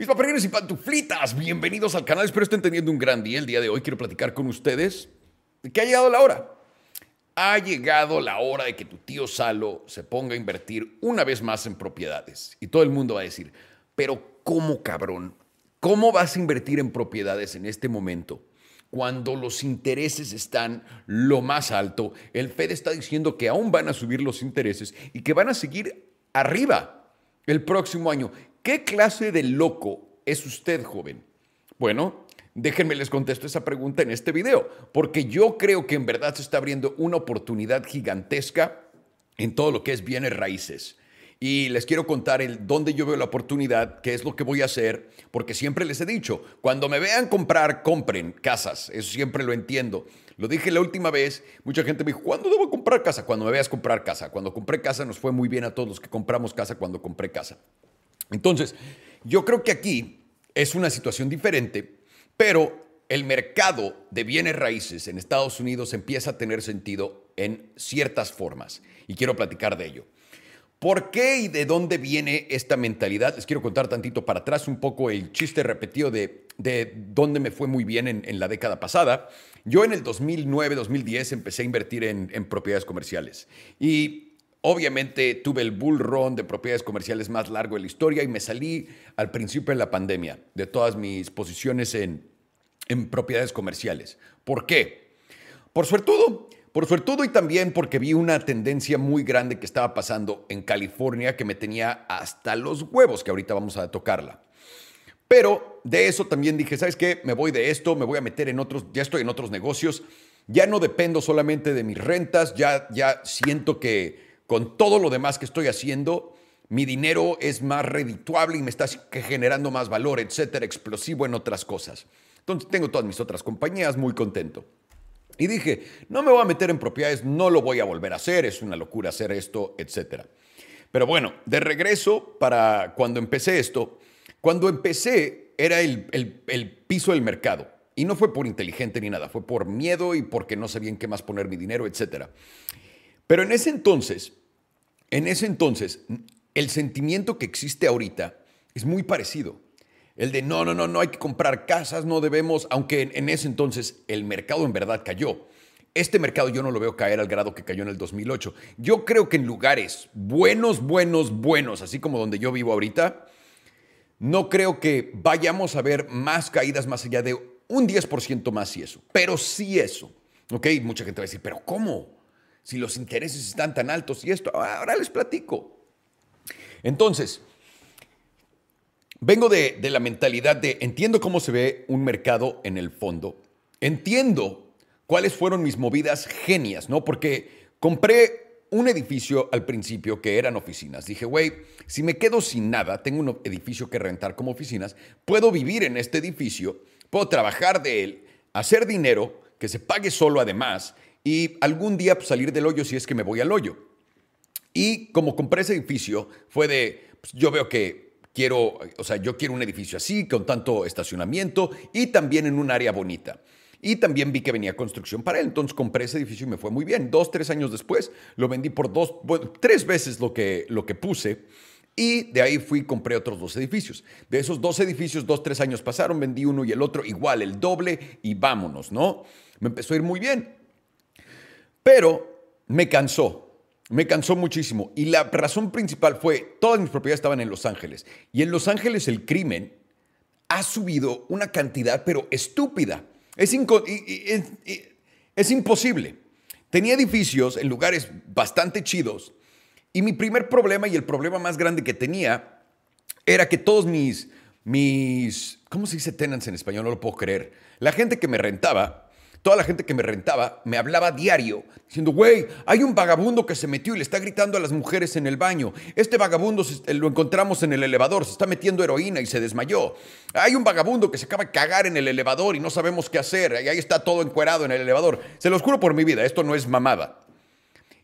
Mis papeleros y pantuflitas, bienvenidos al canal. Espero estén teniendo un gran día. El día de hoy quiero platicar con ustedes de que ha llegado la hora. Ha llegado la hora de que tu tío Salo se ponga a invertir una vez más en propiedades. Y todo el mundo va a decir, pero ¿cómo, cabrón? ¿Cómo vas a invertir en propiedades en este momento? Cuando los intereses están lo más alto, el FED está diciendo que aún van a subir los intereses y que van a seguir arriba el próximo año. ¿Qué clase de loco es usted, joven? Bueno, déjenme les contesto esa pregunta en este video, porque yo creo que en verdad se está abriendo una oportunidad gigantesca en todo lo que es bienes raíces. Y les quiero contar dónde yo veo la oportunidad, qué es lo que voy a hacer, porque siempre les he dicho, cuando me vean comprar, compren casas. Eso siempre lo entiendo. Lo dije la última vez, mucha gente me dijo, ¿cuándo debo comprar casa? Cuando me veas comprar casa. Cuando compré casa nos fue muy bien a todos los que compramos casa cuando compré casa. Entonces, yo creo que aquí es una situación diferente, pero el mercado de bienes raíces en Estados Unidos empieza a tener sentido en ciertas formas y quiero platicar de ello. ¿Por qué y de dónde viene esta mentalidad? Les quiero contar tantito para atrás un poco el chiste repetido de dónde me fue muy bien en la década pasada. Yo en el 2009, 2010 empecé a invertir en propiedades comerciales y obviamente tuve el bull run de propiedades comerciales más largo de la historia y me salí al principio de la pandemia de todas mis posiciones en propiedades comerciales. ¿Por qué? Por suertudo y también porque vi una tendencia muy grande que estaba pasando en California que me tenía hasta los huevos, que ahorita vamos a tocarla. Pero de eso también dije, ¿sabes qué? Me voy de esto, me voy a meter en otros, ya estoy en otros negocios, ya no dependo solamente de mis rentas, ya siento que con todo lo demás que estoy haciendo, mi dinero es más redituable y me está generando más valor, etcétera, explosivo en otras cosas. Entonces, tengo todas mis otras compañías, muy contento. Y dije, no me voy a meter en propiedades, no lo voy a volver a hacer, es una locura hacer esto, etcétera. Pero bueno, de regreso para cuando empecé era el piso del mercado. Y no fue por inteligente ni nada, fue por miedo y porque no sabía en qué más poner mi dinero, etcétera. Pero en ese entonces, el sentimiento que existe ahorita es muy parecido. El de no hay que comprar casas, no debemos, aunque en ese entonces el mercado en verdad cayó. Este mercado yo no lo veo caer al grado que cayó en el 2008. Yo creo que en lugares buenos, así como donde yo vivo ahorita, no creo que vayamos a ver más caídas más allá de un 10% más y eso. Pero sí eso. ¿Ok? Mucha gente va a decir, ¿pero cómo? Si los intereses están tan altos y esto, ahora les platico. Entonces, vengo de la mentalidad de entiendo cómo se ve un mercado en el fondo. Entiendo cuáles fueron mis movidas genias, ¿no? Porque compré un edificio al principio que eran oficinas. Dije, güey, si me quedo sin nada, tengo un edificio que rentar como oficinas, puedo vivir en este edificio, puedo trabajar de él, hacer dinero, que se pague solo además, y algún día pues, salir del hoyo si es que me voy al hoyo. Y como compré ese edificio, fue de, pues, yo veo que quiero, o sea, yo quiero un edificio así, con tanto estacionamiento y también en un área bonita. Y también vi que venía construcción para él, entonces compré ese edificio y me fue muy bien. 2, 3 años después, lo vendí por tres veces lo que puse y de ahí fui y compré otros 2 edificios. De esos 2 edificios, 2, 3 años pasaron, vendí uno y el otro igual, el doble y vámonos, ¿no? Me empezó a ir muy bien. Pero me cansó muchísimo. Y la razón principal fue, todas mis propiedades estaban en Los Ángeles. Y en Los Ángeles el crimen ha subido una cantidad, pero estúpida. Es imposible. Tenía edificios en lugares bastante chidos. Y mi primer problema y el problema más grande que tenía era que todos mis ¿cómo se dice tenants en español? No lo puedo creer. La gente que me rentaba... Toda la gente que me rentaba me hablaba diario, diciendo, güey, hay un vagabundo que se metió y le está gritando a las mujeres en el baño. Este vagabundo lo encontramos en el elevador, se está metiendo heroína y se desmayó. Hay un vagabundo que se acaba de cagar en el elevador y no sabemos qué hacer. Y ahí está todo encuerado en el elevador. Se los juro por mi vida, esto no es mamada.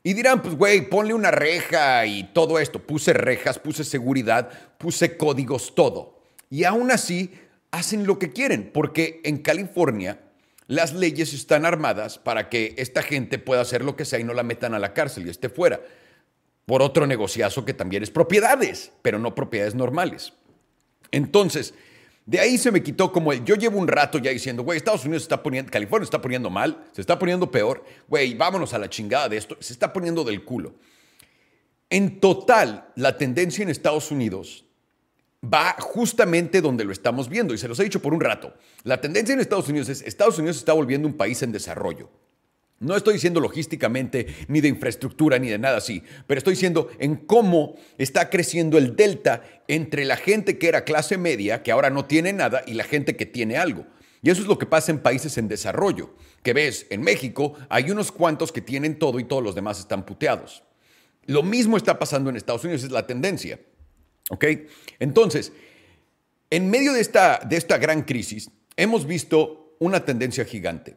Y dirán, pues, güey, ponle una reja y todo esto. Puse rejas, puse seguridad, puse códigos, todo. Y aún así, hacen lo que quieren, porque en California... Las leyes están armadas para que esta gente pueda hacer lo que sea y no la metan a la cárcel y esté fuera. Por otro negociazo que también es propiedades, pero no propiedades normales. Entonces, de ahí se me quitó como el... Yo llevo un rato ya diciendo, güey, Estados Unidos se está poniendo... California se está poniendo mal, se está poniendo peor. Güey, vámonos a la chingada de esto. Se está poniendo del culo. En total, la tendencia en Estados Unidos va justamente donde lo estamos viendo. Y se los he dicho por un rato. La tendencia en Estados Unidos es... Estados Unidos se está volviendo un país en desarrollo. No estoy diciendo logísticamente, ni de infraestructura, ni de nada así, pero estoy diciendo en cómo está creciendo el delta entre la gente que era clase media, que ahora no tiene nada, y la gente que tiene algo. Y eso es lo que pasa en países en desarrollo, que ves, en México hay unos cuantos que tienen todo y todos los demás están puteados. Lo mismo está pasando en Estados Unidos, es la tendencia. ¿Ok? Entonces, en medio de esta gran crisis, hemos visto una tendencia gigante.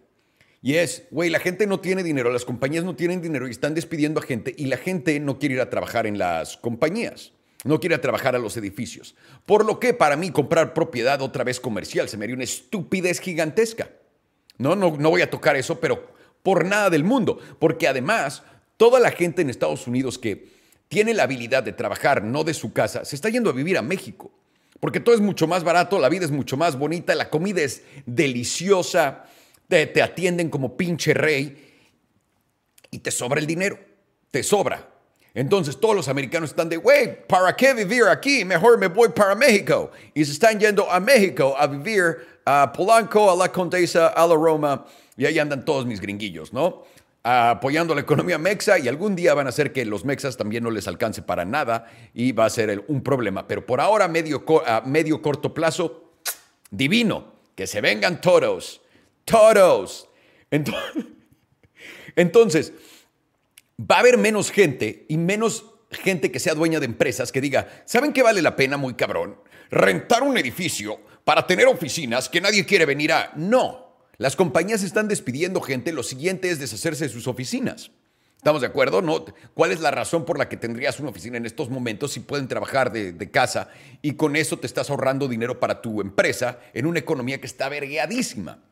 Y es, güey, la gente no tiene dinero, las compañías no tienen dinero y están despidiendo a gente y la gente no quiere ir a trabajar en las compañías, no quiere ir a trabajar a los edificios. Por lo que para mí comprar propiedad otra vez comercial se me haría una estupidez gigantesca. No voy a tocar eso, pero por nada del mundo. Porque además, toda la gente en Estados Unidos que tiene la habilidad de trabajar, no de su casa, se está yendo a vivir a México. Porque todo es mucho más barato, la vida es mucho más bonita, la comida es deliciosa. Te atienden como pinche rey y te sobra el dinero. Te sobra. Entonces todos los americanos están de, güey, ¿para qué vivir aquí? Mejor me voy para México. Y se están yendo a México a vivir a Polanco, a La Condesa, a La Roma. Y ahí andan todos mis gringuillos, ¿no? Apoyando la economía mexa. Y algún día van a hacer que los mexas también no les alcance para nada. Y va a ser un problema. Pero por ahora, a medio corto plazo, divino. Que se vengan toros. ¡Toros! Entonces, va a haber menos gente y menos gente que sea dueña de empresas que diga, ¿saben qué vale la pena, muy cabrón? Rentar un edificio para tener oficinas que nadie quiere venir a... No, las compañías están despidiendo gente, lo siguiente es deshacerse de sus oficinas. ¿Estamos de acuerdo? ¿No? ¿Cuál es la razón por la que tendrías una oficina en estos momentos si pueden trabajar de casa y con eso te estás ahorrando dinero para tu empresa en una economía que está vergueadísima?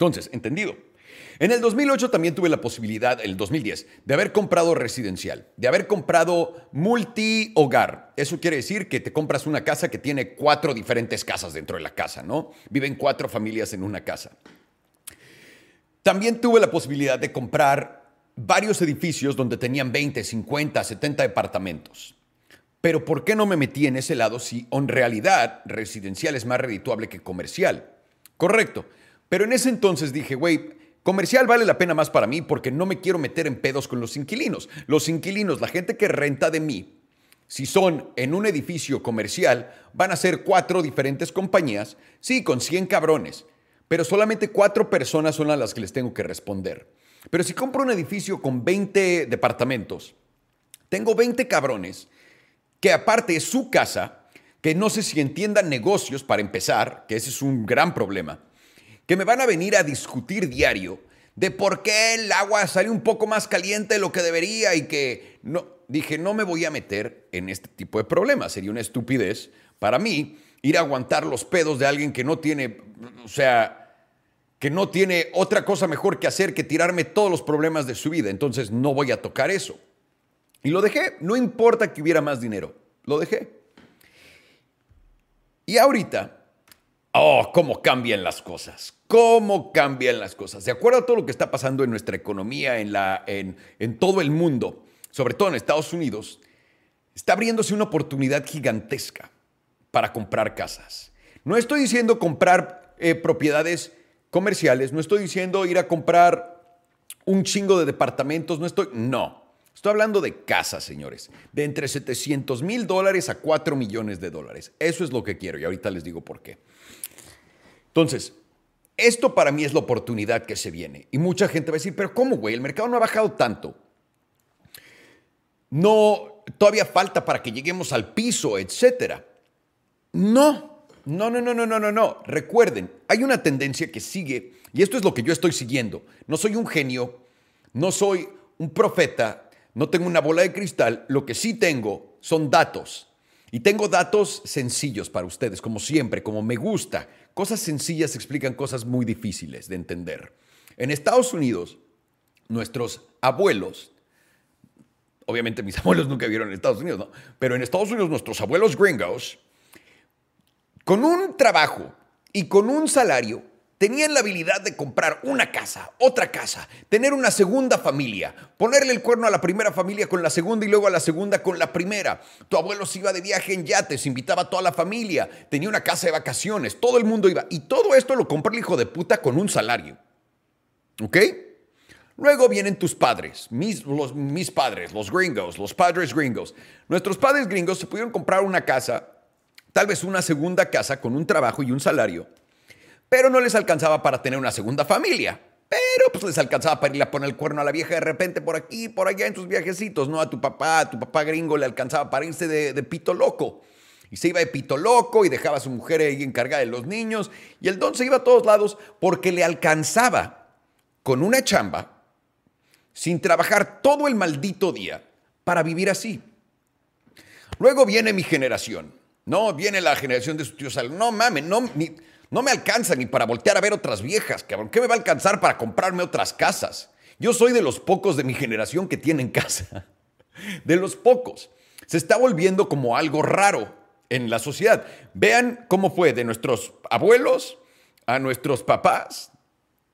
Entonces, entendido. En el 2008 también tuve la posibilidad, el 2010, de haber comprado residencial, de haber comprado multihogar. Eso quiere decir que te compras una casa que tiene 4 diferentes casas dentro de la casa, ¿no? Viven 4 familias en una casa. También tuve la posibilidad de comprar varios edificios donde tenían 20, 50, 70 departamentos. Pero ¿por qué no me metí en ese lado si en realidad residencial es más redituable que comercial? Correcto. Pero en ese entonces dije, güey, comercial vale la pena más para mí porque no me quiero meter en pedos con los inquilinos. Los inquilinos, la gente que renta de mí, si son en un edificio comercial, van a ser 4 diferentes compañías, sí, con 100 cabrones, pero solamente 4 personas son a las que les tengo que responder. Pero si compro un edificio con 20 departamentos, tengo 20 cabrones que aparte es su casa, que no sé si entiendan negocios para empezar, que ese es un gran problema, que me van a venir a discutir diario de por qué el agua sale un poco más caliente de lo que debería y que no. Dije, no me voy a meter en este tipo de problemas. Sería una estupidez para mí ir a aguantar los pedos de alguien que no tiene, o sea, que no tiene otra cosa mejor que hacer que tirarme todos los problemas de su vida. Entonces no voy a tocar eso. Y lo dejé. No importa que hubiera más dinero. Lo dejé. Y ahorita... ¡Oh, cómo cambian las cosas! ¡Cómo cambian las cosas! De acuerdo a todo lo que está pasando en nuestra economía, en todo el mundo, sobre todo en Estados Unidos, está abriéndose una oportunidad gigantesca para comprar casas. No estoy diciendo comprar propiedades comerciales, no estoy diciendo ir a comprar un chingo de departamentos, no, estoy hablando de casas, señores, de entre $700,000 a $4 millones. Eso es lo que quiero y ahorita les digo por qué. Entonces, esto para mí es la oportunidad que se viene. Y mucha gente va a decir, pero ¿cómo, güey? El mercado no ha bajado tanto. No, todavía falta para que lleguemos al piso, etcétera. No. Recuerden, hay una tendencia que sigue y esto es lo que yo estoy siguiendo. No soy un genio, no soy un profeta, no tengo una bola de cristal. Lo que sí tengo son datos. Y tengo datos sencillos para ustedes, como siempre, como me gusta. Cosas sencillas explican cosas muy difíciles de entender. En Estados Unidos, nuestros abuelos, obviamente mis abuelos nunca vivieron en Estados Unidos, ¿no? Pero en Estados Unidos nuestros abuelos gringos con un trabajo y con un salario, tenían la habilidad de comprar una casa, otra casa, tener una segunda familia, ponerle el cuerno a la primera familia con la segunda y luego a la segunda con la primera. Tu abuelo se iba de viaje en yates, invitaba a toda la familia, tenía una casa de vacaciones, todo el mundo iba. Y todo esto lo compró el hijo de puta con un salario. ¿Ok? Luego vienen tus padres, mis padres, los gringos, los padres gringos. Nuestros padres gringos se pudieron comprar una casa, tal vez una segunda casa con un trabajo y un salario, pero no les alcanzaba para tener una segunda familia. Pero pues les alcanzaba para ir a poner el cuerno a la vieja de repente por aquí, por allá en sus viajecitos, ¿no? A tu papá gringo le alcanzaba para irse de pito loco. Y se iba de pito loco y dejaba a su mujer ahí encargada de los niños. Y el don se iba a todos lados porque le alcanzaba con una chamba, sin trabajar todo el maldito día, para vivir así. Luego viene mi generación. No, viene la generación de sus tíos. No mames, no me alcanza ni para voltear a ver otras viejas, cabrón. ¿Qué me va a alcanzar para comprarme otras casas? Yo soy de los pocos de mi generación que tienen casa. De los pocos. Se está volviendo como algo raro en la sociedad. Vean cómo fue de nuestros abuelos a nuestros papás,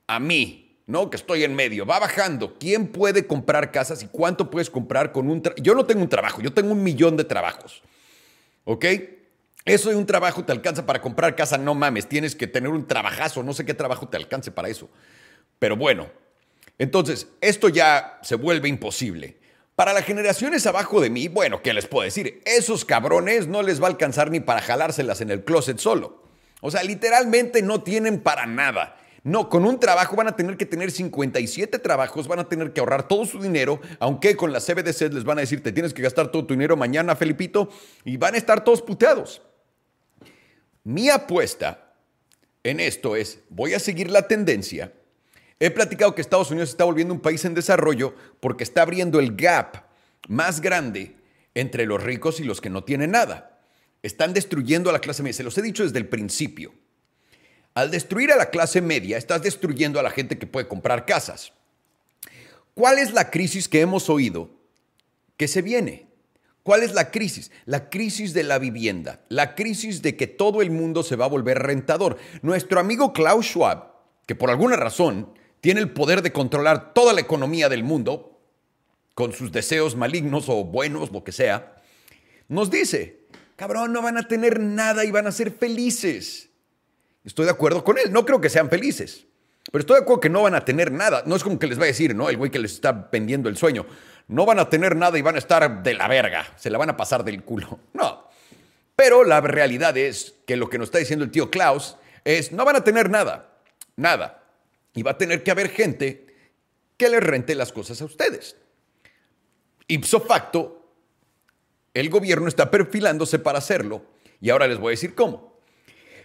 a mí, ¿no? Que estoy en medio. Va bajando. ¿Quién puede comprar casas y cuánto puedes comprar con un trabajo? Yo no tengo un trabajo. Yo tengo 1,000,000 de trabajos. ¿Ok? Eso de un trabajo te alcanza para comprar casa, no mames, tienes que tener un trabajazo, no sé qué trabajo te alcance para eso. Pero bueno, entonces esto ya se vuelve imposible. Para las generaciones abajo de mí, bueno, ¿qué les puedo decir? Esos cabrones no les va a alcanzar ni para jalárselas en el closet solo. O sea, literalmente no tienen para nada. No, con un trabajo van a tener que tener 57 trabajos, van a tener que ahorrar todo su dinero, aunque con las CBDC les van a decir, te tienes que gastar todo tu dinero mañana, Felipito, y van a estar todos puteados. Mi apuesta en esto es, voy a seguir la tendencia. He platicado que Estados Unidos está volviendo un país en desarrollo porque está abriendo el gap más grande entre los ricos y los que no tienen nada. Están destruyendo a la clase media. Se los he dicho desde el principio. Al destruir a la clase media, estás destruyendo a la gente que puede comprar casas. ¿Cuál es la crisis que hemos oído que se viene? ¿Cuál es la crisis? La crisis de la vivienda, la crisis de que todo el mundo se va a volver rentador. Nuestro amigo Klaus Schwab, que por alguna razón tiene el poder de controlar toda la economía del mundo, con sus deseos malignos o buenos, lo que sea, nos dice, cabrón, no van a tener nada y van a ser felices. Estoy de acuerdo con él, no creo que sean felices, pero estoy de acuerdo que no van a tener nada. No es como que les va a decir, ¿no? El güey que les está vendiendo el sueño. No van a tener nada y van a estar de la verga. Se la van a pasar del culo. No. Pero la realidad es que lo que nos está diciendo el tío Klaus es no van a tener nada. Nada. Y va a tener que haber gente que les rente las cosas a ustedes. Ipso facto, el gobierno está perfilándose para hacerlo. Y ahora les voy a decir cómo.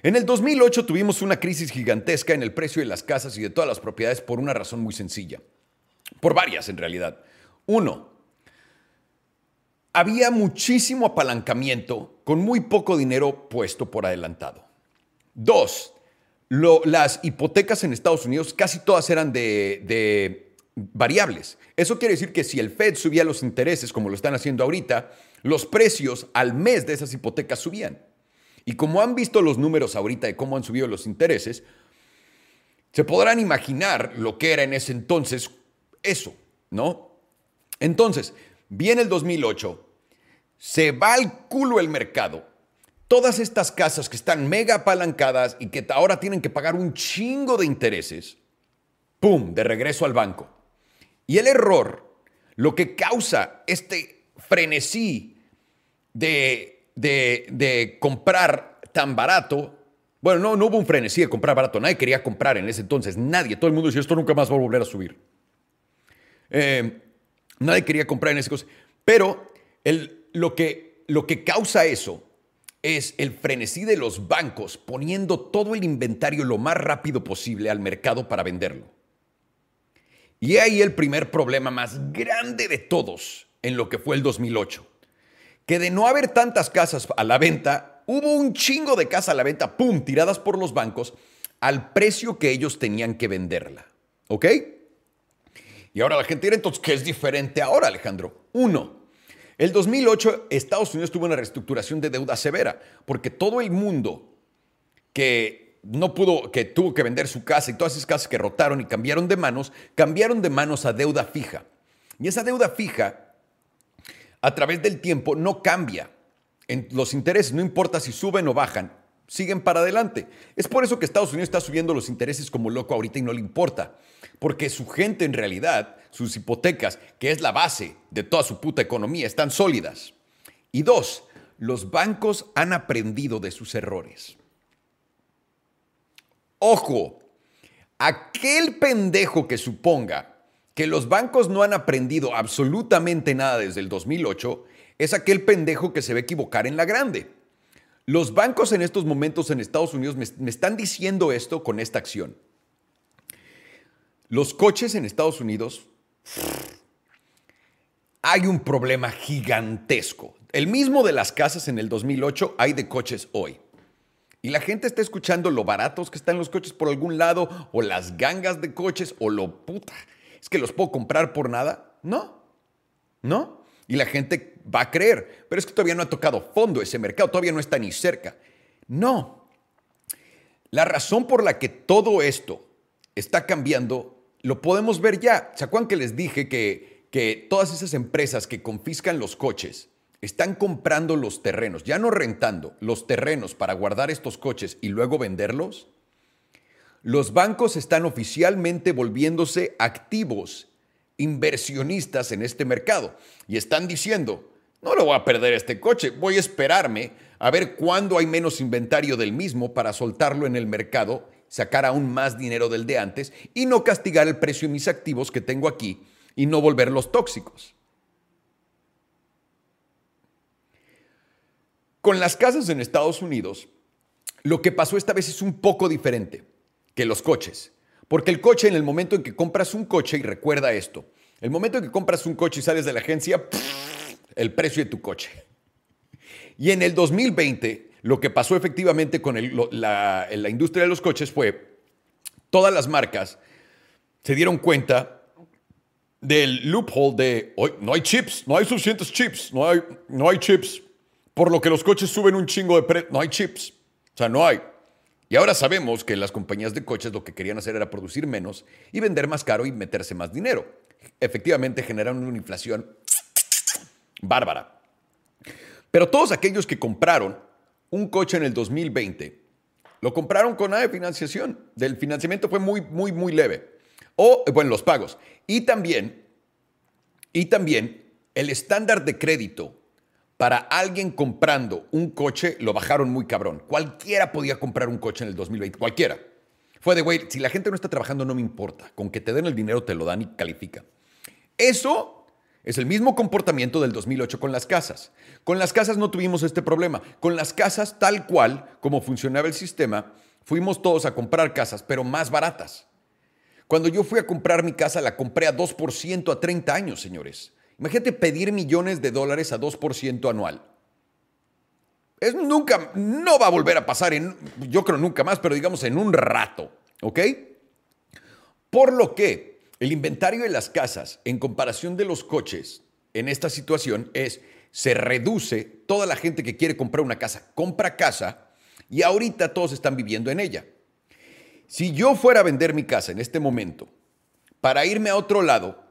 En el 2008 tuvimos una crisis gigantesca en el precio de las casas y de todas las propiedades por una razón muy sencilla. Por varias, en realidad. Uno, había muchísimo apalancamiento con muy poco dinero puesto por adelantado. Dos, las hipotecas en Estados Unidos casi todas eran de variables. Eso quiere decir que si el FED subía los intereses, como lo están haciendo ahorita, los precios al mes de esas hipotecas subían. Y como han visto los números ahorita de cómo han subido los intereses, se podrán imaginar lo que era en ese entonces eso, ¿no? Entonces, viene el 2008, se va al culo el mercado. Todas estas casas que están mega apalancadas y que ahora tienen que pagar un chingo de intereses, ¡pum!, de regreso al banco. Y el error, lo que causa este frenesí de comprar tan barato, bueno, no hubo un frenesí de comprar barato, nadie quería comprar en ese entonces, nadie, todo el mundo decía, esto nunca más va a volver a subir. Nadie quería comprar en esas cosas. Pero lo que causa eso es el frenesí de los bancos poniendo todo el inventario lo más rápido posible al mercado para venderlo. Y ahí el primer problema más grande de todos en lo que fue el 2008. Que de no haber tantas casas a la venta, hubo un chingo de casas a la venta, ¡pum!, tiradas por los bancos al precio que ellos tenían que venderla. ¿Ok? Y ahora la gente dirá, entonces, ¿qué es diferente ahora, Alejandro? Uno, el 2008 Estados Unidos tuvo una reestructuración de deuda severa porque todo el mundo que no pudo, que tuvo que vender su casa, y todas esas casas que rotaron y cambiaron de manos a deuda fija. Y esa deuda fija, a través del tiempo, no cambia. Los intereses, no importa si suben o bajan, siguen para adelante. Es por eso que Estados Unidos está subiendo los intereses como loco ahorita y no le importa. Porque su gente, en realidad, sus hipotecas, que es la base de toda su puta economía, están sólidas. Y dos, los bancos han aprendido de sus errores. Ojo, aquel pendejo que suponga que los bancos no han aprendido absolutamente nada desde el 2008 es aquel pendejo que se va a equivocar en la grande. Los bancos en estos momentos en Estados Unidos me están diciendo esto con esta acción. Los coches en Estados Unidos, hay un problema gigantesco. El mismo de las casas en el 2008 hay de coches hoy. Y la gente está escuchando lo baratos que están los coches por algún lado, o las gangas de coches, o lo puta. ¿Es que los puedo comprar por nada? No, no. Y la gente va a creer, pero es que todavía no ha tocado fondo ese mercado, todavía no está ni cerca. No. La razón por la que todo esto está cambiando lo podemos ver ya. ¿Se acuerdan que les dije que todas esas empresas que confiscan los coches están comprando los terrenos, ya no rentando los terrenos para guardar estos coches y luego venderlos? Los bancos están oficialmente volviéndose activos inversionistas en este mercado y están diciendo, no lo voy a perder este coche, voy a esperarme a ver cuándo hay menos inventario del mismo para soltarlo en el mercado, sacar aún más dinero del de antes y no castigar el precio de mis activos que tengo aquí y no volverlos tóxicos. Con las casas en Estados Unidos, lo que pasó esta vez es un poco diferente que los coches. Porque el coche, en el momento en que compras un coche, y recuerda esto, el momento en que compras un coche y sales de la agencia, el precio de tu coche. Y en el 2020, lo que pasó efectivamente con la industria de los coches fue, todas las marcas se dieron cuenta del loophole de, oh, no hay chips, no hay suficientes chips, no hay chips, por lo que los coches suben un chingo de precio, no hay chips, o sea, no hay. Y ahora sabemos que las compañías de coches lo que querían hacer era producir menos y vender más caro y meterse más dinero. Efectivamente, generaron una inflación bárbara. Pero todos aquellos que compraron un coche en el 2020, lo compraron con nada de financiación. El financiamiento fue muy leve. O, bueno, los pagos. Y también el estándar de crédito para alguien comprando un coche, lo bajaron muy cabrón. Cualquiera podía comprar un coche en el 2020. Cualquiera. Fue de, güey, si la gente no está trabajando, no me importa. Con que te den el dinero, te lo dan y califica. Eso es el mismo comportamiento del 2008 con las casas. Con las casas no tuvimos este problema. Con las casas, tal cual como funcionaba el sistema, fuimos todos a comprar casas, pero más baratas. Cuando yo fui a comprar mi casa, la compré a 2% a 30 años, señores. Imagínate pedir millones de dólares a 2% anual. No va a volver a pasar, yo creo nunca más, pero digamos en un rato, ¿ok? Por lo que el inventario de las casas en comparación de los coches en esta situación se reduce, toda la gente que quiere comprar una casa, compra casa y ahorita todos están viviendo en ella. Si yo fuera a vender mi casa en este momento para irme a otro lado,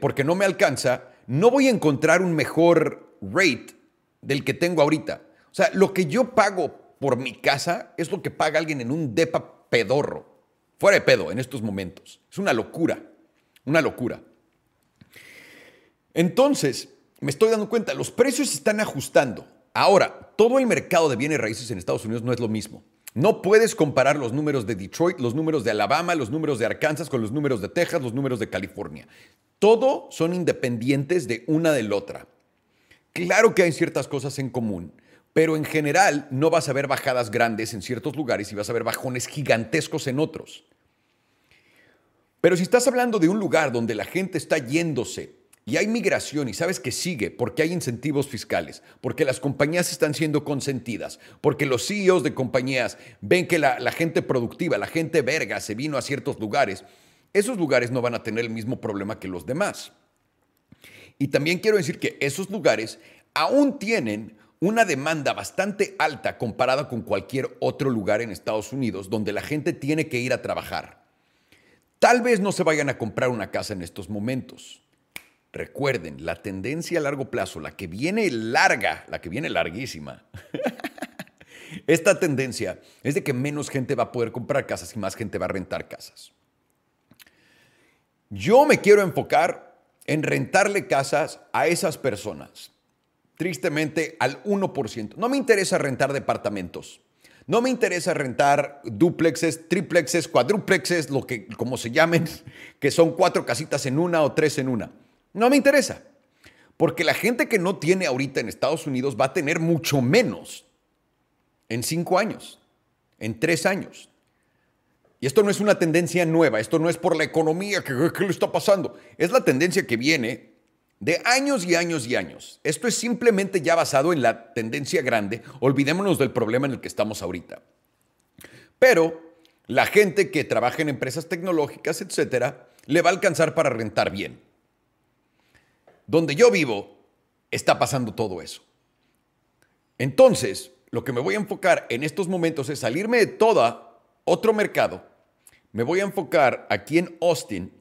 porque no me alcanza, no voy a encontrar un mejor rate del que tengo ahorita. O sea, lo que yo pago por mi casa es lo que paga alguien en un depa pedorro. Fuera de pedo en estos momentos. Es una locura, una locura. Entonces, me estoy dando cuenta, los precios se están ajustando. Ahora, todo el mercado de bienes raíces en Estados Unidos no es lo mismo. No puedes comparar los números de Detroit, los números de Alabama, los números de Arkansas con los números de Texas, los números de California. Todo son independientes de una de la otra. Claro que hay ciertas cosas en común, pero en general no vas a ver bajadas grandes en ciertos lugares y vas a ver bajones gigantescos en otros. Pero si estás hablando de un lugar donde la gente está yéndose y hay migración y sabes que sigue porque hay incentivos fiscales, porque las compañías están siendo consentidas, porque los CEOs de compañías ven que la gente productiva, la gente verga se vino a ciertos lugares, esos lugares no van a tener el mismo problema que los demás. Y también quiero decir que esos lugares aún tienen una demanda bastante alta comparada con cualquier otro lugar en Estados Unidos donde la gente tiene que ir a trabajar. Tal vez no se vayan a comprar una casa en estos momentos. Recuerden, la tendencia a largo plazo, la que viene larga, la que viene larguísima, esta tendencia es de que menos gente va a poder comprar casas y más gente va a rentar casas. Yo me quiero enfocar en rentarle casas a esas personas. Tristemente, al 1%. No me interesa rentar departamentos. No me interesa rentar duplexes, triplexes, cuadruplexes, lo que como se llamen, que son 4 casitas en una o 3 en una. No me interesa. Porque la gente que no tiene ahorita en Estados Unidos va a tener mucho menos en 5 años, en 3 años. Y esto no es una tendencia nueva. Esto no es por la economía que le está pasando. Es la tendencia que viene de años y años y años. Esto es simplemente ya basado en la tendencia grande. Olvidémonos del problema en el que estamos ahorita. Pero la gente que trabaja en empresas tecnológicas, etcétera, le va a alcanzar para rentar bien. Donde yo vivo está pasando todo eso. Entonces, lo que me voy a enfocar en estos momentos es salirme de todo otro mercado. Me voy a enfocar aquí en Austin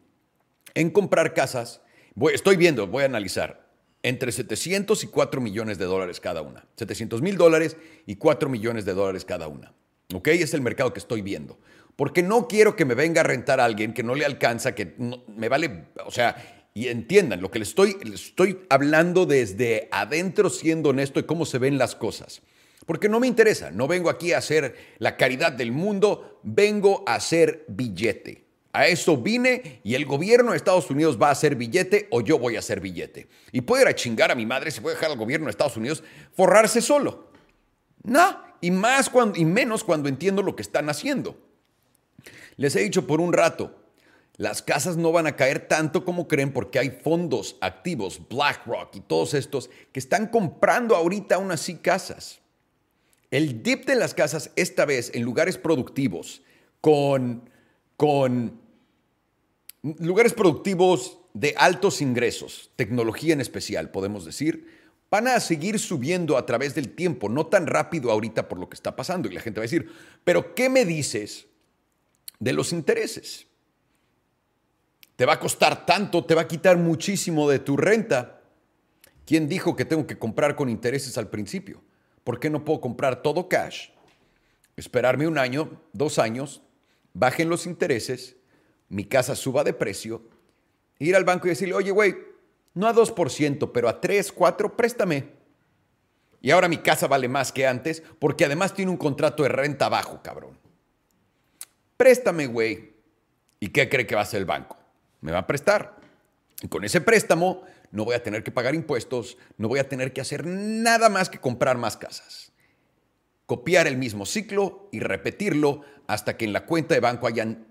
en comprar casas. Voy a analizar entre 700 y 4 millones de dólares cada una. 700 mil dólares y 4 millones de dólares cada una. ¿Ok? Es el mercado que estoy viendo. Porque no quiero que me venga a rentar a alguien que no le alcanza, que no, me vale, o sea, y entiendan, lo que les estoy hablando desde adentro, siendo honesto, y cómo se ven las cosas. Porque no me interesa, no vengo aquí a hacer la caridad del mundo, vengo a hacer billete. A eso vine y el gobierno de Estados Unidos va a hacer billete o yo voy a hacer billete. Y puedo ir a chingar a mi madre, se puede dejar al gobierno de Estados Unidos forrarse solo. No, y menos cuando entiendo lo que están haciendo. Les he dicho por un rato, las casas no van a caer tanto como creen porque hay fondos activos, BlackRock y todos estos, que están comprando ahorita aún así casas. El dip de las casas esta vez en lugares productivos con lugares productivos de altos ingresos, tecnología en especial, podemos decir, van a seguir subiendo a través del tiempo, no tan rápido ahorita por lo que está pasando. Y la gente va a decir, pero ¿qué me dices de los intereses? Te va a costar tanto, te va a quitar muchísimo de tu renta. ¿Quién dijo que tengo que comprar con intereses al principio? ¿Por qué no puedo comprar todo cash? Esperarme 1 año, 2 años, bajen los intereses, mi casa suba de precio, ir al banco y decirle, oye, güey, no a 2%, pero a 3, 4, préstame. Y ahora mi casa vale más que antes porque además tiene un contrato de renta bajo, cabrón. Préstame, güey. ¿Y qué cree que va a hacer el banco? Me va a prestar. Y con ese préstamo no voy a tener que pagar impuestos, no voy a tener que hacer nada más que comprar más casas. Copiar el mismo ciclo y repetirlo hasta que en la cuenta de banco hayan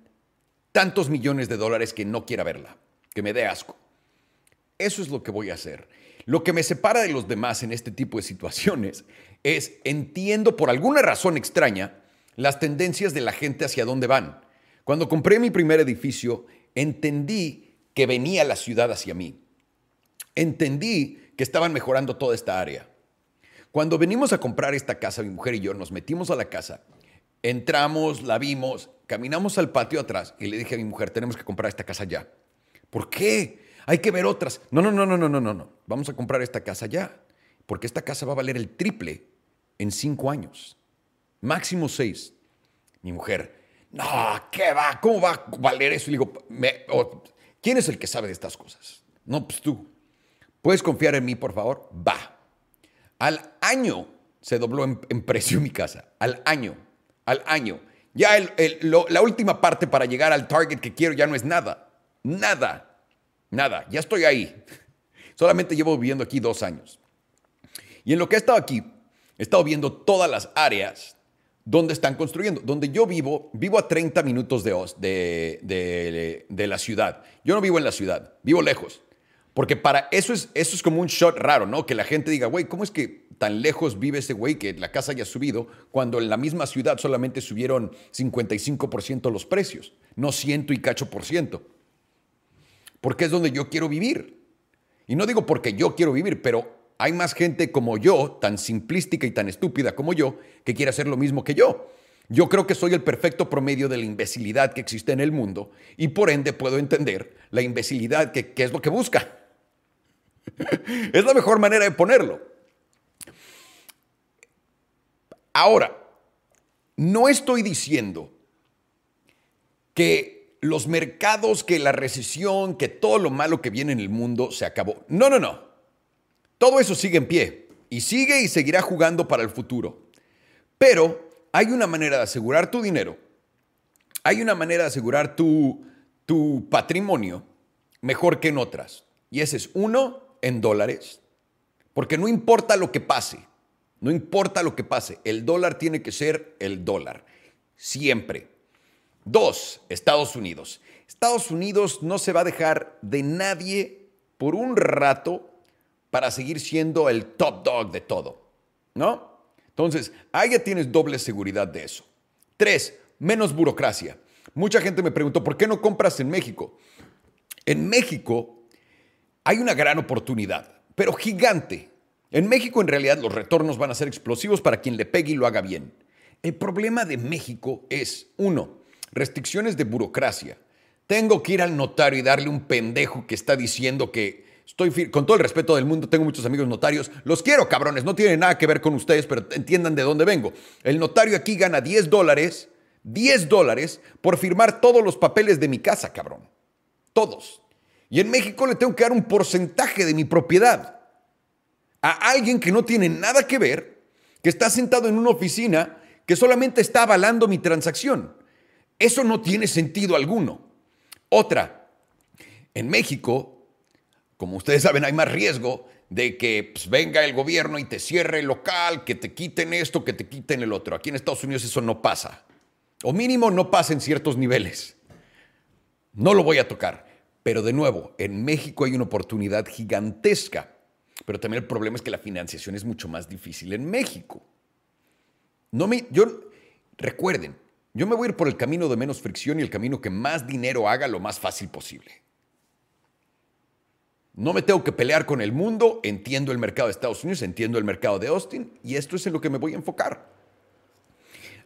tantos millones de dólares que no quiera verla, que me dé asco. Eso es lo que voy a hacer. Lo que me separa de los demás en este tipo de situaciones es, entiendo por alguna razón extraña, las tendencias de la gente hacia dónde van. Cuando compré mi primer edificio, entendí que venía la ciudad hacia mí. Entendí que estaban mejorando toda esta área. Cuando venimos a comprar esta casa, mi mujer y yo nos metimos a la casa, entramos, la vimos, caminamos al patio atrás y le dije a mi mujer, tenemos que comprar esta casa ya. ¿Por qué? Hay que ver otras. No. Vamos a comprar esta casa ya, porque esta casa va a valer el triple en 5 años, máximo 6. Mi mujer, no, ¿qué va? ¿Cómo va a valer eso? Y le digo, ¿quién es el que sabe de estas cosas? No, pues tú. ¿Puedes confiar en mí, por favor? Va. Al año se dobló en precio mi casa. Al año. Ya la última parte para llegar al target que quiero ya no es nada. Nada. Ya estoy ahí. Solamente llevo viviendo aquí 2 años. Y en lo que he estado aquí, he estado viendo todas las áreas donde están construyendo. Donde yo vivo a 30 minutos de la ciudad. Yo no vivo en la ciudad, vivo lejos. Porque para eso es como un shot raro, ¿no? Que la gente diga, güey, ¿cómo es que tan lejos vive ese güey que la casa haya subido cuando en la misma ciudad solamente subieron 55% los precios, no 100 y cacho %? Porque es donde yo quiero vivir. Y no digo porque yo quiero vivir, pero hay más gente como yo, tan simplística y tan estúpida como yo, que quiere hacer lo mismo que yo. Yo creo que soy el perfecto promedio de la imbecilidad que existe en el mundo y por ende puedo entender la imbecilidad que es lo que busca. Es la mejor manera de ponerlo. Ahora, no estoy diciendo que los mercados, que la recesión, que todo lo malo que viene en el mundo se acabó. No, no, no. Todo eso sigue en pie y sigue y seguirá jugando para el futuro. Pero hay una manera de asegurar tu dinero, hay una manera de asegurar tu patrimonio mejor que en otras. Y ese es uno, en dólares, porque no importa lo que pase, no importa lo que pase, el dólar tiene que ser el dólar, siempre. Dos, Estados Unidos. Estados Unidos no se va a dejar de nadie por un rato para seguir siendo el top dog de todo, ¿no? Entonces, ahí ya tienes doble seguridad de eso. Tres, menos burocracia. Mucha gente me preguntó, ¿por qué no compras en México? En México hay una gran oportunidad, pero gigante. En México, en realidad, los retornos van a ser explosivos para quien le pegue y lo haga bien. El problema de México es, uno, restricciones de burocracia. Tengo que ir al notario y darle un pendejo que está diciendo que con todo el respeto del mundo, tengo muchos amigos notarios. Los quiero, cabrones. No tiene nada que ver con ustedes, pero entiendan de dónde vengo. El notario aquí gana $10 por firmar todos los papeles de mi casa, cabrón. Todos. Y en México le tengo que dar un porcentaje de mi propiedad a alguien que no tiene nada que ver, que está sentado en una oficina, que solamente está avalando mi transacción. Eso no tiene sentido alguno. Otra. En México, como ustedes saben, hay más riesgo de que venga el gobierno y te cierre el local, que te quiten esto, que te quiten el otro. Aquí en Estados Unidos eso no pasa. O mínimo no pasa en ciertos niveles. No lo voy a tocar. Pero de nuevo, en México hay una oportunidad gigantesca. Pero también el problema es que la financiación es mucho más difícil en México. Recuerden, yo me voy a ir por el camino de menos fricción y el camino que más dinero haga lo más fácil posible. No me tengo que pelear con el mundo, entiendo el mercado de Estados Unidos, entiendo el mercado de Austin y esto es en lo que me voy a enfocar.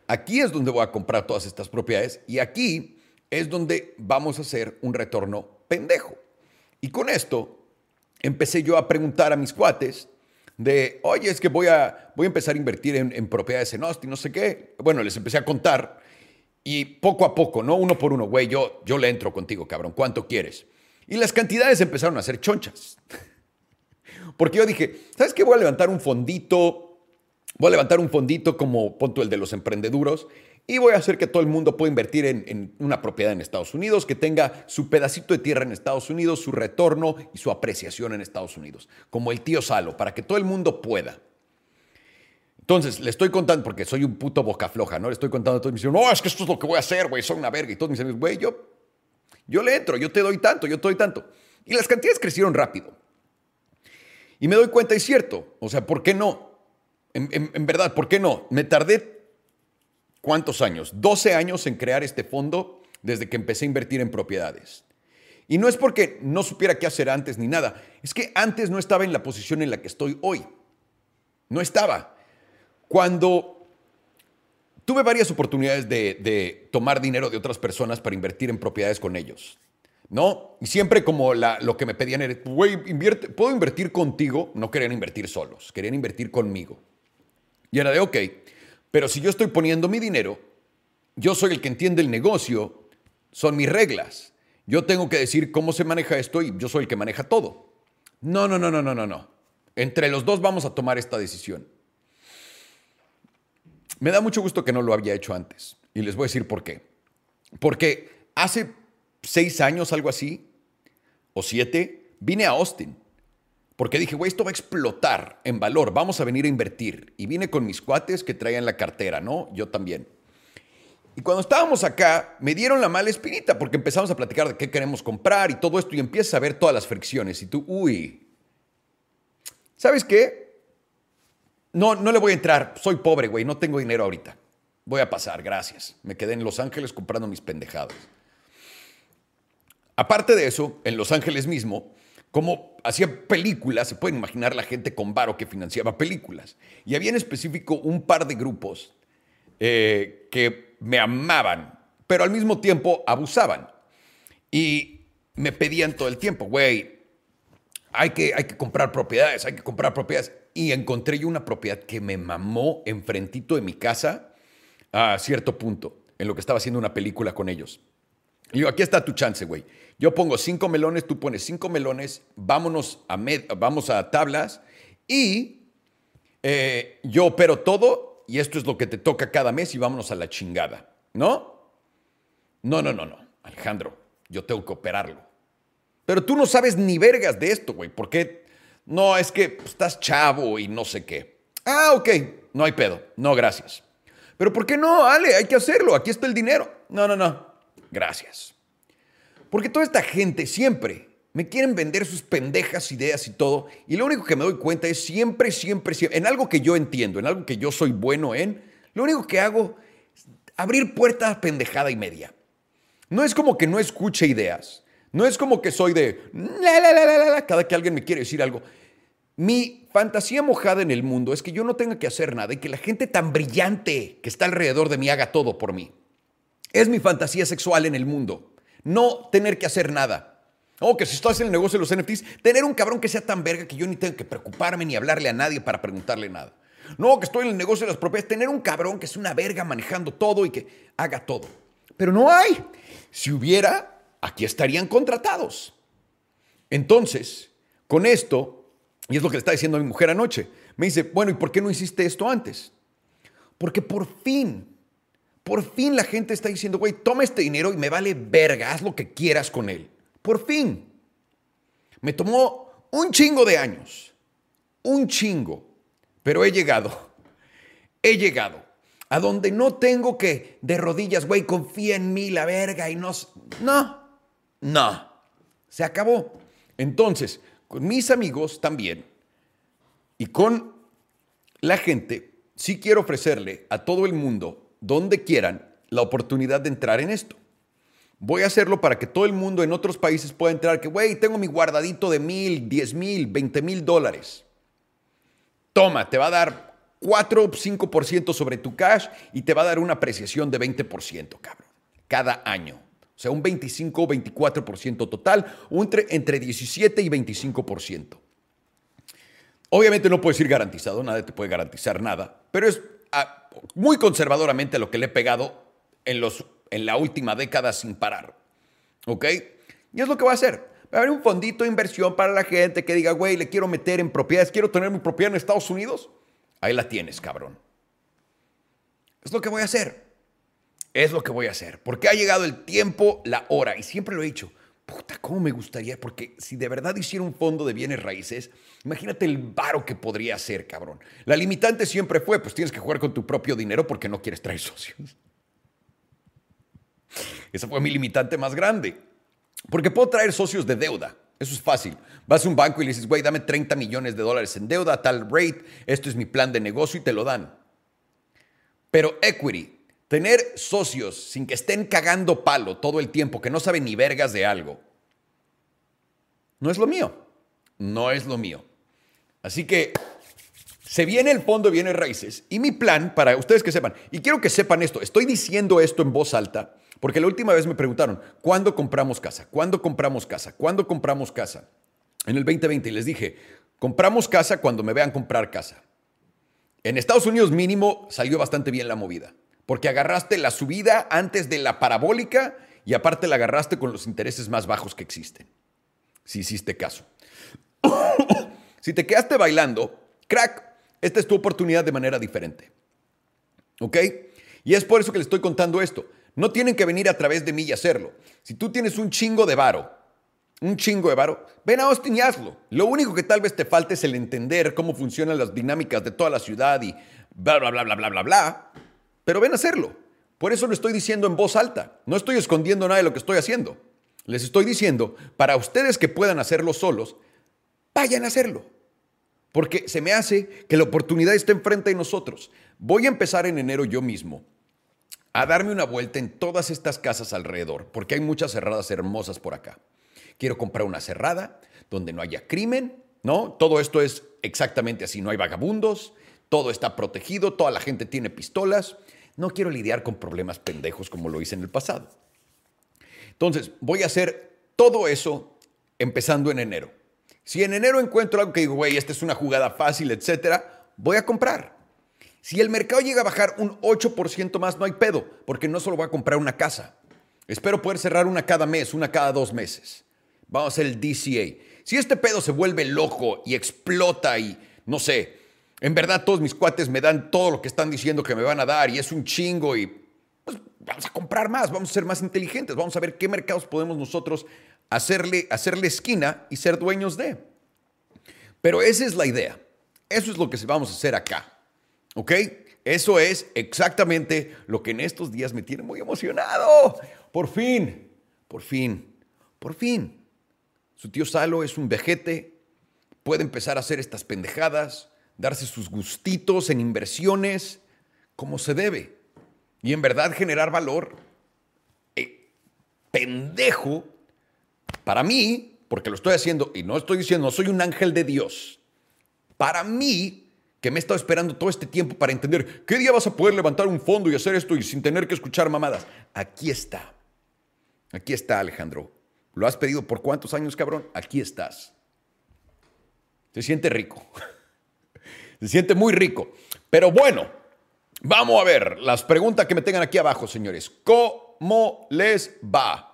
Aquí es donde voy a comprar todas estas propiedades y aquí es donde vamos a hacer un retorno pendejo. Y con esto empecé yo a preguntar a mis cuates de, oye, es que voy a empezar a invertir en propiedades en Austin, no sé qué. Bueno, les empecé a contar y poco a poco, ¿no? Uno por uno, güey, yo le entro contigo, cabrón, ¿cuánto quieres? Y las cantidades empezaron a ser chonchas. Porque yo dije, ¿sabes qué? Voy a levantar un fondito como punto el de los emprendeduros y voy a hacer que todo el mundo pueda invertir en una propiedad en Estados Unidos, que tenga su pedacito de tierra en Estados Unidos, su retorno y su apreciación en Estados Unidos. Como el tío Salo, para que todo el mundo pueda. Entonces, le estoy contando, porque soy un puto boca floja, ¿no? Le estoy contando a todos y me dicen, no, es que esto es lo que voy a hacer, güey, soy una verga. Y todos me dicen, güey, yo le entro, yo te doy tanto. Y las cantidades crecieron rápido. Y me doy cuenta, es cierto. O sea, ¿por qué no? En verdad, ¿por qué no? Me tardé, ¿cuántos años? 12 años en crear este fondo desde que empecé a invertir en propiedades. Y no es porque no supiera qué hacer antes ni nada. Es que antes no estaba en la posición en la que estoy hoy. No estaba. Cuando tuve varias oportunidades de tomar dinero de otras personas para invertir en propiedades con ellos, ¿no? Y siempre como lo que me pedían era, güey, ¿puedo invertir contigo? No querían invertir solos, querían invertir conmigo. Y era de, ok, pero si yo estoy poniendo mi dinero, yo soy el que entiende el negocio, son mis reglas. Yo tengo que decir cómo se maneja esto y yo soy el que maneja todo. No. Entre los dos vamos a tomar esta decisión. Me da mucho gusto que no lo había hecho antes. Y les voy a decir por qué. Porque hace 6 años, algo así, o 7, vine a Austin. Porque dije, güey, esto va a explotar en valor. Vamos a venir a invertir. Y vine con mis cuates que traían la cartera, ¿no? Yo también. Y cuando estábamos acá, me dieron la mala espinita. Porque empezamos a platicar de qué queremos comprar y todo esto. Y empiezas a ver todas las fricciones. Y tú, uy, ¿sabes qué? No le voy a entrar, soy pobre, güey, no tengo dinero ahorita. Voy a pasar, gracias. Me quedé en Los Ángeles comprando mis pendejadas. Aparte de eso, en Los Ángeles mismo, Como hacía películas, se pueden imaginar la gente con varo que financiaba películas. Y había en específico un par de grupos que me amaban, pero al mismo tiempo abusaban. Y me pedían todo el tiempo, güey, hay que comprar propiedades, hay que comprar propiedades. Y encontré yo una propiedad que me mamó enfrentito de mi casa a cierto punto, en lo que estaba haciendo una película con ellos. Y digo, aquí está tu chance, güey. Yo pongo 5 melones, tú pones 5 melones, vámonos a, vamos a tablas y yo opero todo y esto es lo que te toca cada mes y vámonos a la chingada, ¿no? No, Alejandro, yo tengo que operarlo. Pero tú no sabes ni vergas de esto, güey, porque no, es que estás chavo y no sé qué. Ah, ok, no hay pedo, no, gracias. Pero ¿por qué no, Ale? Hay que hacerlo, aquí está el dinero. No, gracias. Porque toda esta gente siempre me quieren vender sus pendejas ideas y todo. Y lo único que me doy cuenta es siempre, en algo que yo entiendo, en algo que yo soy bueno en, lo único que hago es abrir puertas pendejada y media. No es como que no escuche ideas. No es como que soy de cada que alguien me quiere decir algo. Mi fantasía mojada en el mundo es que yo no tenga que hacer nada y que la gente tan brillante que está alrededor de mí haga todo por mí. Es mi fantasía sexual en el mundo. No tener que hacer nada. O que si estás en el negocio de los NFTs, tener un cabrón que sea tan verga que yo ni tenga que preocuparme ni hablarle a nadie para preguntarle nada. No, que estoy en el negocio de las propiedades, tener un cabrón que es una verga manejando todo y que haga todo. Pero no hay. Si hubiera, aquí estarían contratados. Entonces, con esto, y es lo que le está diciendo a mi mujer anoche, me dice, bueno, ¿y por qué no hiciste esto antes? Porque por fin la gente está diciendo, güey, toma este dinero y me vale verga, haz lo que quieras con él. Por fin. Me tomó un chingo de años. Un chingo. Pero he llegado. He llegado a donde no tengo que, de rodillas, güey, confía en mí la verga y no... No. Se acabó. Entonces, con mis amigos también y con la gente, sí quiero ofrecerle a todo el mundo donde quieran, la oportunidad de entrar en esto. Voy a hacerlo para que todo el mundo en otros países pueda entrar, que, güey, tengo mi guardadito de 1,000, 10,000, 20,000 dólares. Toma, te va a dar 4 o 5% sobre tu cash y te va a dar una apreciación de 20%, cabrón, cada año. O sea, un 25 o 24% total, entre 17 y 25%. Obviamente no puedes ir garantizado, nadie te puede garantizar nada, pero es... muy conservadoramente lo que le he pegado en la última década sin parar. ¿Ok? Y es lo que voy a hacer. Va a haber un fondito de inversión para la gente que diga, güey, le quiero meter en propiedades, quiero tener mi propiedad en Estados Unidos. Ahí la tienes, cabrón. Es lo que voy a hacer. Es lo que voy a hacer. Porque ha llegado el tiempo, la hora. Y siempre lo he dicho. Puta, cómo me gustaría. Porque si de verdad hiciera un fondo de bienes raíces, imagínate el varo que podría hacer, cabrón. La limitante siempre fue, pues tienes que jugar con tu propio dinero porque no quieres traer socios. Esa fue mi limitante más grande. Porque puedo traer socios de deuda. Eso es fácil. Vas a un banco y le dices, güey, dame 30 millones de dólares en deuda a tal rate. Esto es mi plan de negocio y te lo dan. Pero equity... Tener socios sin que estén cagando palo todo el tiempo, que no saben ni vergas de algo, no es lo mío. No es lo mío. Así que se viene el fondo de bienes raíces y mi plan, para ustedes que sepan, y quiero que sepan esto, estoy diciendo esto en voz alta, porque la última vez me preguntaron, ¿cuándo compramos casa? ¿Cuándo compramos casa? ¿Cuándo compramos casa? En el 2020 y les dije, compramos casa cuando me vean comprar casa. En Estados Unidos mínimo salió bastante bien la movida. Porque agarraste la subida antes de la parabólica y aparte la agarraste con los intereses más bajos que existen. Si hiciste caso. Si te quedaste bailando, crack, esta es tu oportunidad de manera diferente. ¿Ok? Y es por eso que les estoy contando esto. No tienen que venir a través de mí y hacerlo. Si tú tienes un chingo de varo, ven a Austin y hazlo. Lo único que tal vez te falte es el entender cómo funcionan las dinámicas de toda la ciudad y bla, bla, bla, bla, bla, bla, bla. Pero ven a hacerlo. Por eso lo estoy diciendo en voz alta. No estoy escondiendo nada de lo que estoy haciendo. Les estoy diciendo, para ustedes que puedan hacerlo solos, vayan a hacerlo. Porque se me hace que la oportunidad está enfrente de nosotros. Voy a empezar en enero yo mismo a darme una vuelta en todas estas casas alrededor, porque hay muchas cerradas hermosas por acá. Quiero comprar una cerrada. donde no haya crimen, ¿no? Todo esto es exactamente así. No hay vagabundos, todo está protegido, toda la gente tiene pistolas. No quiero lidiar con problemas pendejos como lo hice en el pasado. Entonces, voy a hacer todo eso empezando en enero. Si en enero encuentro algo que digo, güey, esta es una jugada fácil, etcétera, voy a comprar. Si el mercado llega a bajar un 8% más, no hay pedo, porque no solo voy a comprar una casa. Espero poder cerrar una cada mes, una cada 2 meses. Vamos a hacer el DCA. Si este pedo se vuelve loco y explota y, no sé, en verdad todos mis cuates me dan todo lo que están diciendo que me van a dar y es un chingo y pues, vamos a comprar más, vamos a ser más inteligentes, vamos a ver qué mercados podemos nosotros hacerle esquina y ser dueños de. Pero esa es la idea. Eso es lo que vamos a hacer acá. ¿Ok? Eso es exactamente lo que en estos días me tiene muy emocionado. Por fin, por fin, por fin. Su tío Salo es un vejete, puede empezar a hacer estas pendejadas, darse sus gustitos en inversiones como se debe y en verdad generar valor. Pendejo para mí, porque lo estoy haciendo y no estoy diciendo, no soy un ángel de Dios. Para mí, que me he estado esperando todo este tiempo para entender qué día vas a poder levantar un fondo y hacer esto y sin tener que escuchar mamadas. Aquí está Alejandro. ¿Lo has pedido por cuántos años, cabrón? Aquí estás. Se siente rico. Se siente muy rico. Pero bueno, vamos a ver las preguntas que me tengan aquí abajo, señores. ¿Cómo les va?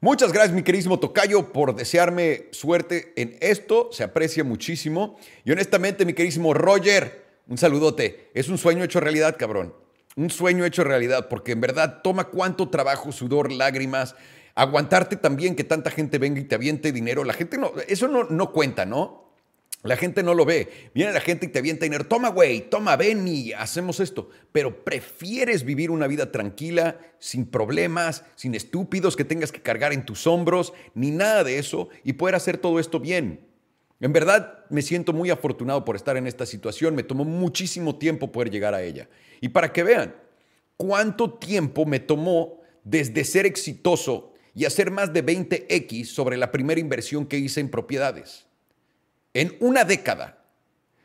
Muchas gracias, mi queridísimo tocayo, por desearme suerte en esto. Se aprecia muchísimo. Y honestamente, mi queridísimo Roger, un saludote. Es un sueño hecho realidad, cabrón. Un sueño hecho realidad, porque en verdad toma cuánto trabajo, sudor, lágrimas. Aguantarte también que tanta gente venga y te aviente dinero. La gente no, eso no cuenta, ¿no? La gente no lo ve. Viene la gente y te avienta dinero. Toma, güey, toma, ven y hacemos esto. Pero prefieres vivir una vida tranquila, sin problemas, sin estúpidos que tengas que cargar en tus hombros, ni nada de eso, y poder hacer todo esto bien. En verdad, me siento muy afortunado por estar en esta situación. Me tomó muchísimo tiempo poder llegar a ella. Y para que vean cuánto tiempo me tomó desde ser exitoso y hacer más de 20x sobre la primera inversión que hice en propiedades. En una década.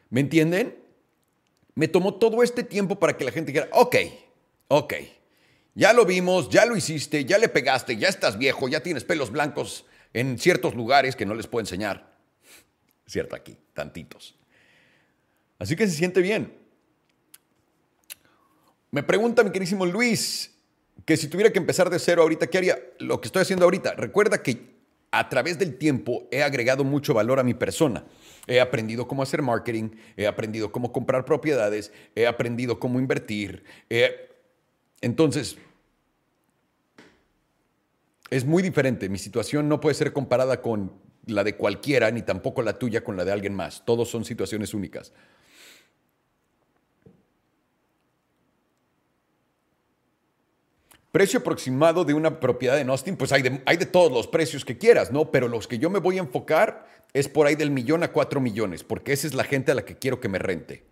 ¿Me entienden? Me tomó todo este tiempo para que la gente dijera, ok, ok, ya lo vimos, ya lo hiciste, ya le pegaste, ya estás viejo, ya tienes pelos blancos en ciertos lugares que no les puedo enseñar. Cierto, aquí, tantitos. Así que se siente bien. Me pregunta mi queridísimo Luis, que si tuviera que empezar de cero ahorita, ¿qué haría? Lo que estoy haciendo ahorita. Recuerda que a través del tiempo he agregado mucho valor a mi persona. He aprendido cómo hacer marketing, he aprendido cómo comprar propiedades, he aprendido cómo invertir. Entonces, es muy diferente. Mi situación no puede ser comparada con la de cualquiera, ni tampoco la tuya con la de alguien más. Todos son situaciones únicas. Precio aproximado de una propiedad en Austin, pues hay de todos los precios que quieras, ¿no? Pero los que yo me voy a enfocar es por ahí del 1 millón a 4 millones, porque esa es la gente a la que quiero que me rente.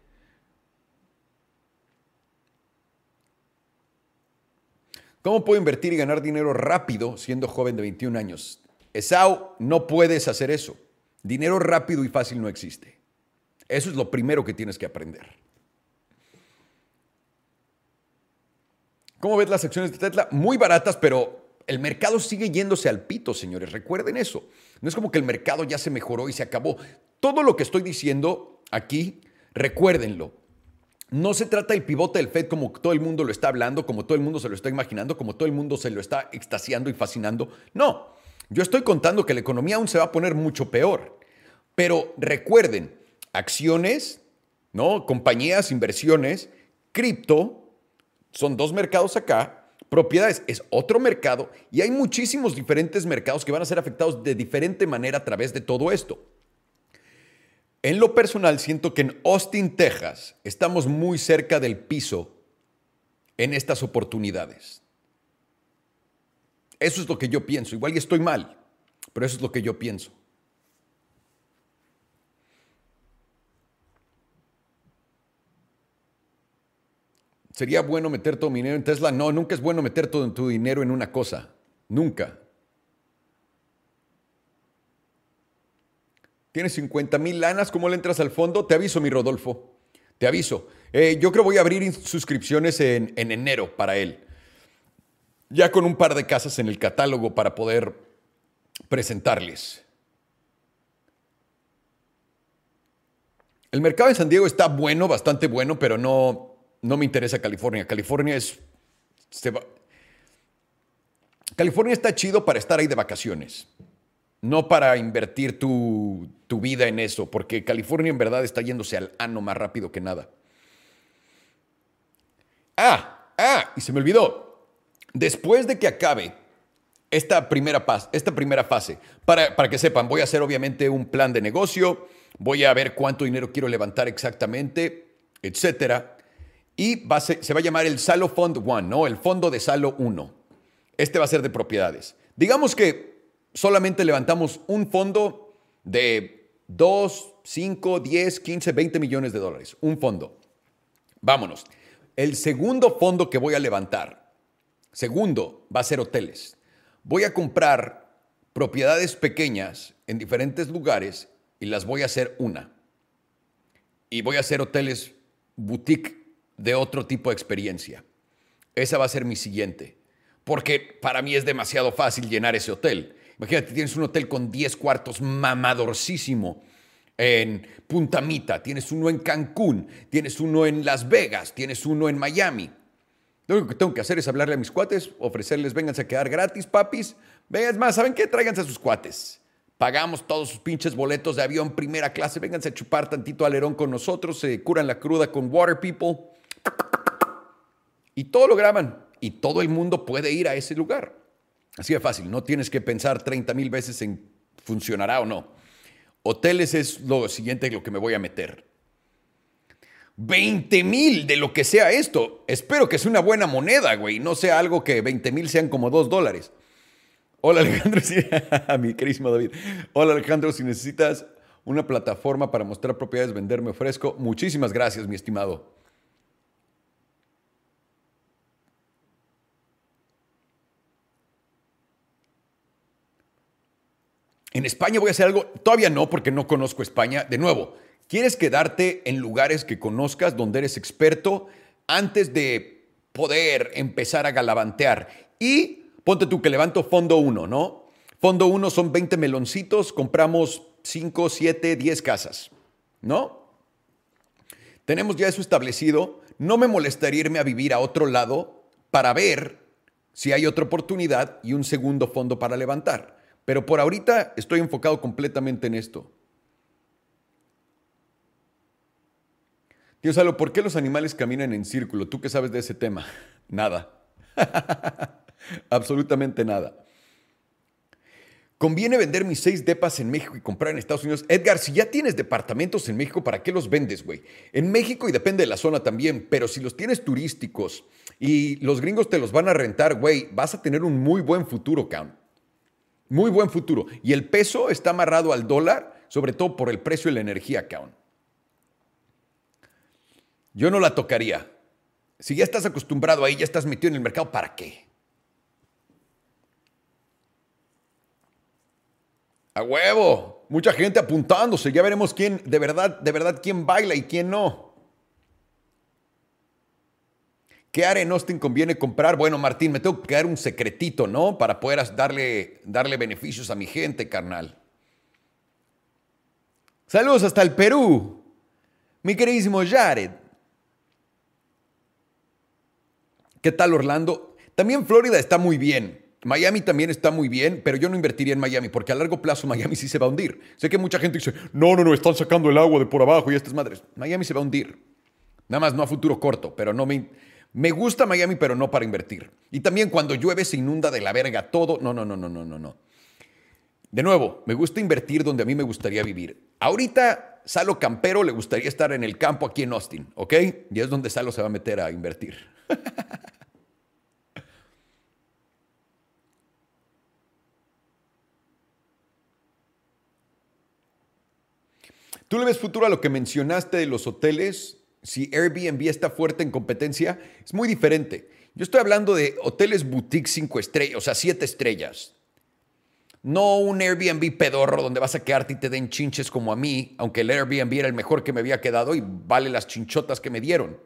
¿Cómo puedo invertir y ganar dinero rápido siendo joven de 21 años? Esau, no puedes hacer eso. Dinero rápido y fácil no existe. Eso es lo primero que tienes que aprender. ¿Cómo ves las acciones de Tesla? Muy baratas, pero el mercado sigue yéndose al pito, señores. Recuerden eso. No es como que el mercado ya se mejoró y se acabó. Todo lo que estoy diciendo aquí, recuérdenlo. No se trata del pivote del FED como todo el mundo lo está hablando, como todo el mundo se lo está imaginando, como todo el mundo se lo está extasiando y fascinando. No, yo estoy contando que la economía aún se va a poner mucho peor. Pero recuerden, acciones, ¿no? Compañías, inversiones, cripto. Son 2 mercados acá, propiedades es otro mercado y hay muchísimos diferentes mercados que van a ser afectados de diferente manera a través de todo esto. En lo personal, siento que en Austin, Texas, estamos muy cerca del piso en estas oportunidades. Eso es lo que yo pienso. Igual y estoy mal, pero eso es lo que yo pienso. ¿Sería bueno meter todo mi dinero en Tesla? No, nunca es bueno meter todo tu dinero en una cosa. Nunca. Tienes 50,000 lanas, ¿cómo le entras al fondo? Te aviso, mi Rodolfo, te aviso. Yo creo que voy a abrir suscripciones en enero para él. Ya con un par de casas en el catálogo para poder presentarles. El mercado en San Diego está bueno, bastante bueno, pero no me interesa California. California está chido para estar ahí de vacaciones, no para invertir tu vida en eso, porque California en verdad está yéndose al ano más rápido que nada. Y se me olvidó. Después de que acabe esta primera fase, para que sepan, voy a hacer obviamente un plan de negocio, voy a ver cuánto dinero quiero levantar exactamente, etcétera. Y se va a llamar el Salo Fund One, ¿no? El fondo de Salo 1. Este va a ser de propiedades. Digamos que solamente levantamos un fondo de 2, 5, 10, 15, 20 millones de dólares. Un fondo. Vámonos. El segundo fondo que voy a levantar, va a ser hoteles. Voy a comprar propiedades pequeñas en diferentes lugares y las voy a hacer una. Y voy a hacer hoteles boutique de otro tipo de experiencia. Esa va a ser mi siguiente. Porque para mí es demasiado fácil llenar ese hotel. Imagínate, tienes un hotel con 10 cuartos mamadorcísimo en Punta Mita, tienes uno en Cancún, tienes uno en Las Vegas, tienes uno en Miami. Lo único que tengo que hacer es hablarle a mis cuates, ofrecerles, vénganse a quedar gratis, papis. Vengan, más, ¿saben qué? Tráiganse a sus cuates. Pagamos todos sus pinches boletos de avión primera clase. Vénganse a chupar tantito alerón con nosotros. Se curan la cruda con Water People. Y todo lo graban. Y todo el mundo puede ir a ese lugar. Así de fácil. No tienes que pensar 30,000 veces en funcionará o no. Hoteles es lo siguiente en lo que me voy a meter. 20,000 de lo que sea esto. Espero que sea una buena moneda, güey. No sea algo que 20,000 sean como $2. Hola, Alejandro. Mi querísimo David. Hola, Alejandro. Si necesitas una plataforma para mostrar propiedades, vender, me ofrezco. Muchísimas gracias, mi estimado. En España voy a hacer algo, todavía no, porque no conozco España. De nuevo, ¿quieres quedarte en lugares que conozcas, donde eres experto, antes de poder empezar a galavantear? Y ponte tú que levanto fondo 1, ¿no? Fondo 1 son 20 meloncitos, compramos 5, 7, 10 casas, ¿no? Tenemos ya eso establecido. No me molestaría irme a vivir a otro lado para ver si hay otra oportunidad y un segundo fondo para levantar. Pero por ahorita estoy enfocado completamente en esto. Tío Salo, ¿por qué los animales caminan en círculo? ¿Tú qué sabes de ese tema? Nada. Absolutamente nada. ¿Conviene vender mis 6 depas en México y comprar en Estados Unidos? Edgar, si ya tienes departamentos en México, ¿para qué los vendes, güey? En México, y depende de la zona también, pero si los tienes turísticos y los gringos te los van a rentar, güey, vas a tener un muy buen futuro, cabrón. Muy buen futuro. Y el peso está amarrado al dólar, sobre todo por el precio de la energía, cabrón. Yo no la tocaría. Si ya estás acostumbrado ahí, ya estás metido en el mercado, ¿para qué? ¡A huevo! Mucha gente apuntándose. Ya veremos quién, de verdad, quién baila y quién no. ¿Qué área en Austin conviene comprar? Bueno, Martín, me tengo que dar un secretito, ¿no? Para poder darle beneficios a mi gente, carnal. Saludos hasta el Perú, mi queridísimo Jared. ¿Qué tal, Orlando? También Florida está muy bien. Miami también está muy bien, pero yo no invertiría en Miami porque a largo plazo Miami sí se va a hundir. Sé que mucha gente dice, no, están sacando el agua de por abajo y estas madres. Miami se va a hundir. Nada más no a futuro corto, pero no me gusta Miami, pero no para invertir. Y también cuando llueve se inunda de la verga todo. No. De nuevo, me gusta invertir donde a mí me gustaría vivir. Ahorita, Salo Campero le gustaría estar en el campo aquí en Austin, ¿ok? Y es donde Salo se va a meter a invertir. ¿Tú le ves futuro a lo que mencionaste de los hoteles? Si Airbnb está fuerte en competencia, es muy diferente. Yo estoy hablando de hoteles boutique 5 estrellas, o sea, 7 estrellas. No un Airbnb pedorro donde vas a quedarte y te den chinches como a mí, aunque el Airbnb era el mejor que me había quedado y vale las chinchotas que me dieron.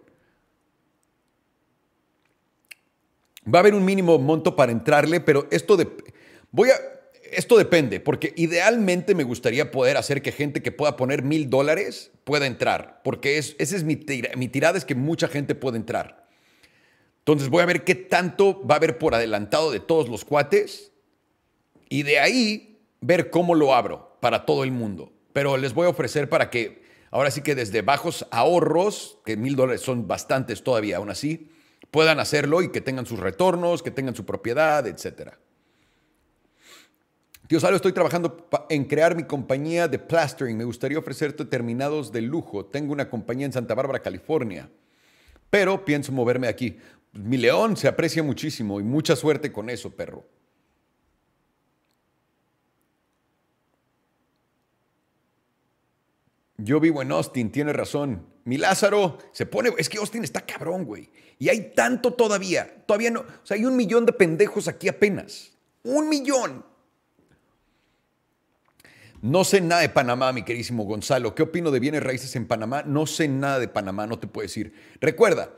Va a haber un mínimo monto para entrarle, pero esto depende, porque idealmente me gustaría poder hacer que gente que pueda poner $1000 pueda entrar, porque esa es mi tirada, es que mucha gente puede entrar. Entonces voy a ver qué tanto va a haber por adelantado de todos los cuates y de ahí ver cómo lo abro para todo el mundo. Pero les voy a ofrecer para que, ahora sí que desde bajos ahorros, que $1000 son bastantes todavía aún así, puedan hacerlo y que tengan sus retornos, que tengan su propiedad, etcétera. Tío Salo, estoy trabajando en crear mi compañía de plastering. Me gustaría ofrecerte terminados de lujo. Tengo una compañía en Santa Bárbara, California, pero pienso moverme aquí. Mi león se aprecia muchísimo y mucha suerte con eso, perro. Yo vivo en Austin, tienes razón. Mi Lázaro se pone... Es que Austin está cabrón, güey. Y hay tanto todavía. Todavía no... O sea, hay 1,000,000 de pendejos aquí apenas. 1,000,000. No sé nada de Panamá, mi querísimo Gonzalo. ¿Qué opino de bienes raíces en Panamá? No sé nada de Panamá, no te puedo decir. Recuerda,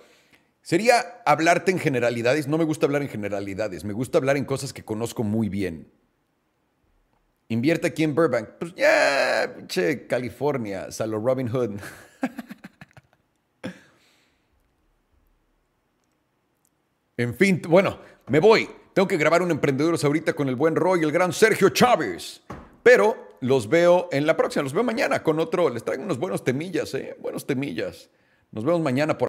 sería hablarte en generalidades. No me gusta hablar en generalidades. Me gusta hablar en cosas que conozco muy bien. Invierte aquí en Burbank. Pues ya, pinche California, Salo Robin Hood. En fin, bueno, me voy. Tengo que grabar un Emprendeduros ahorita con el buen Roy y el gran Sergio Chávez. Pero los veo en la próxima. Los veo mañana con otro. Les traigo unos buenos temillas, ¿eh? Buenos temillas. Nos vemos mañana por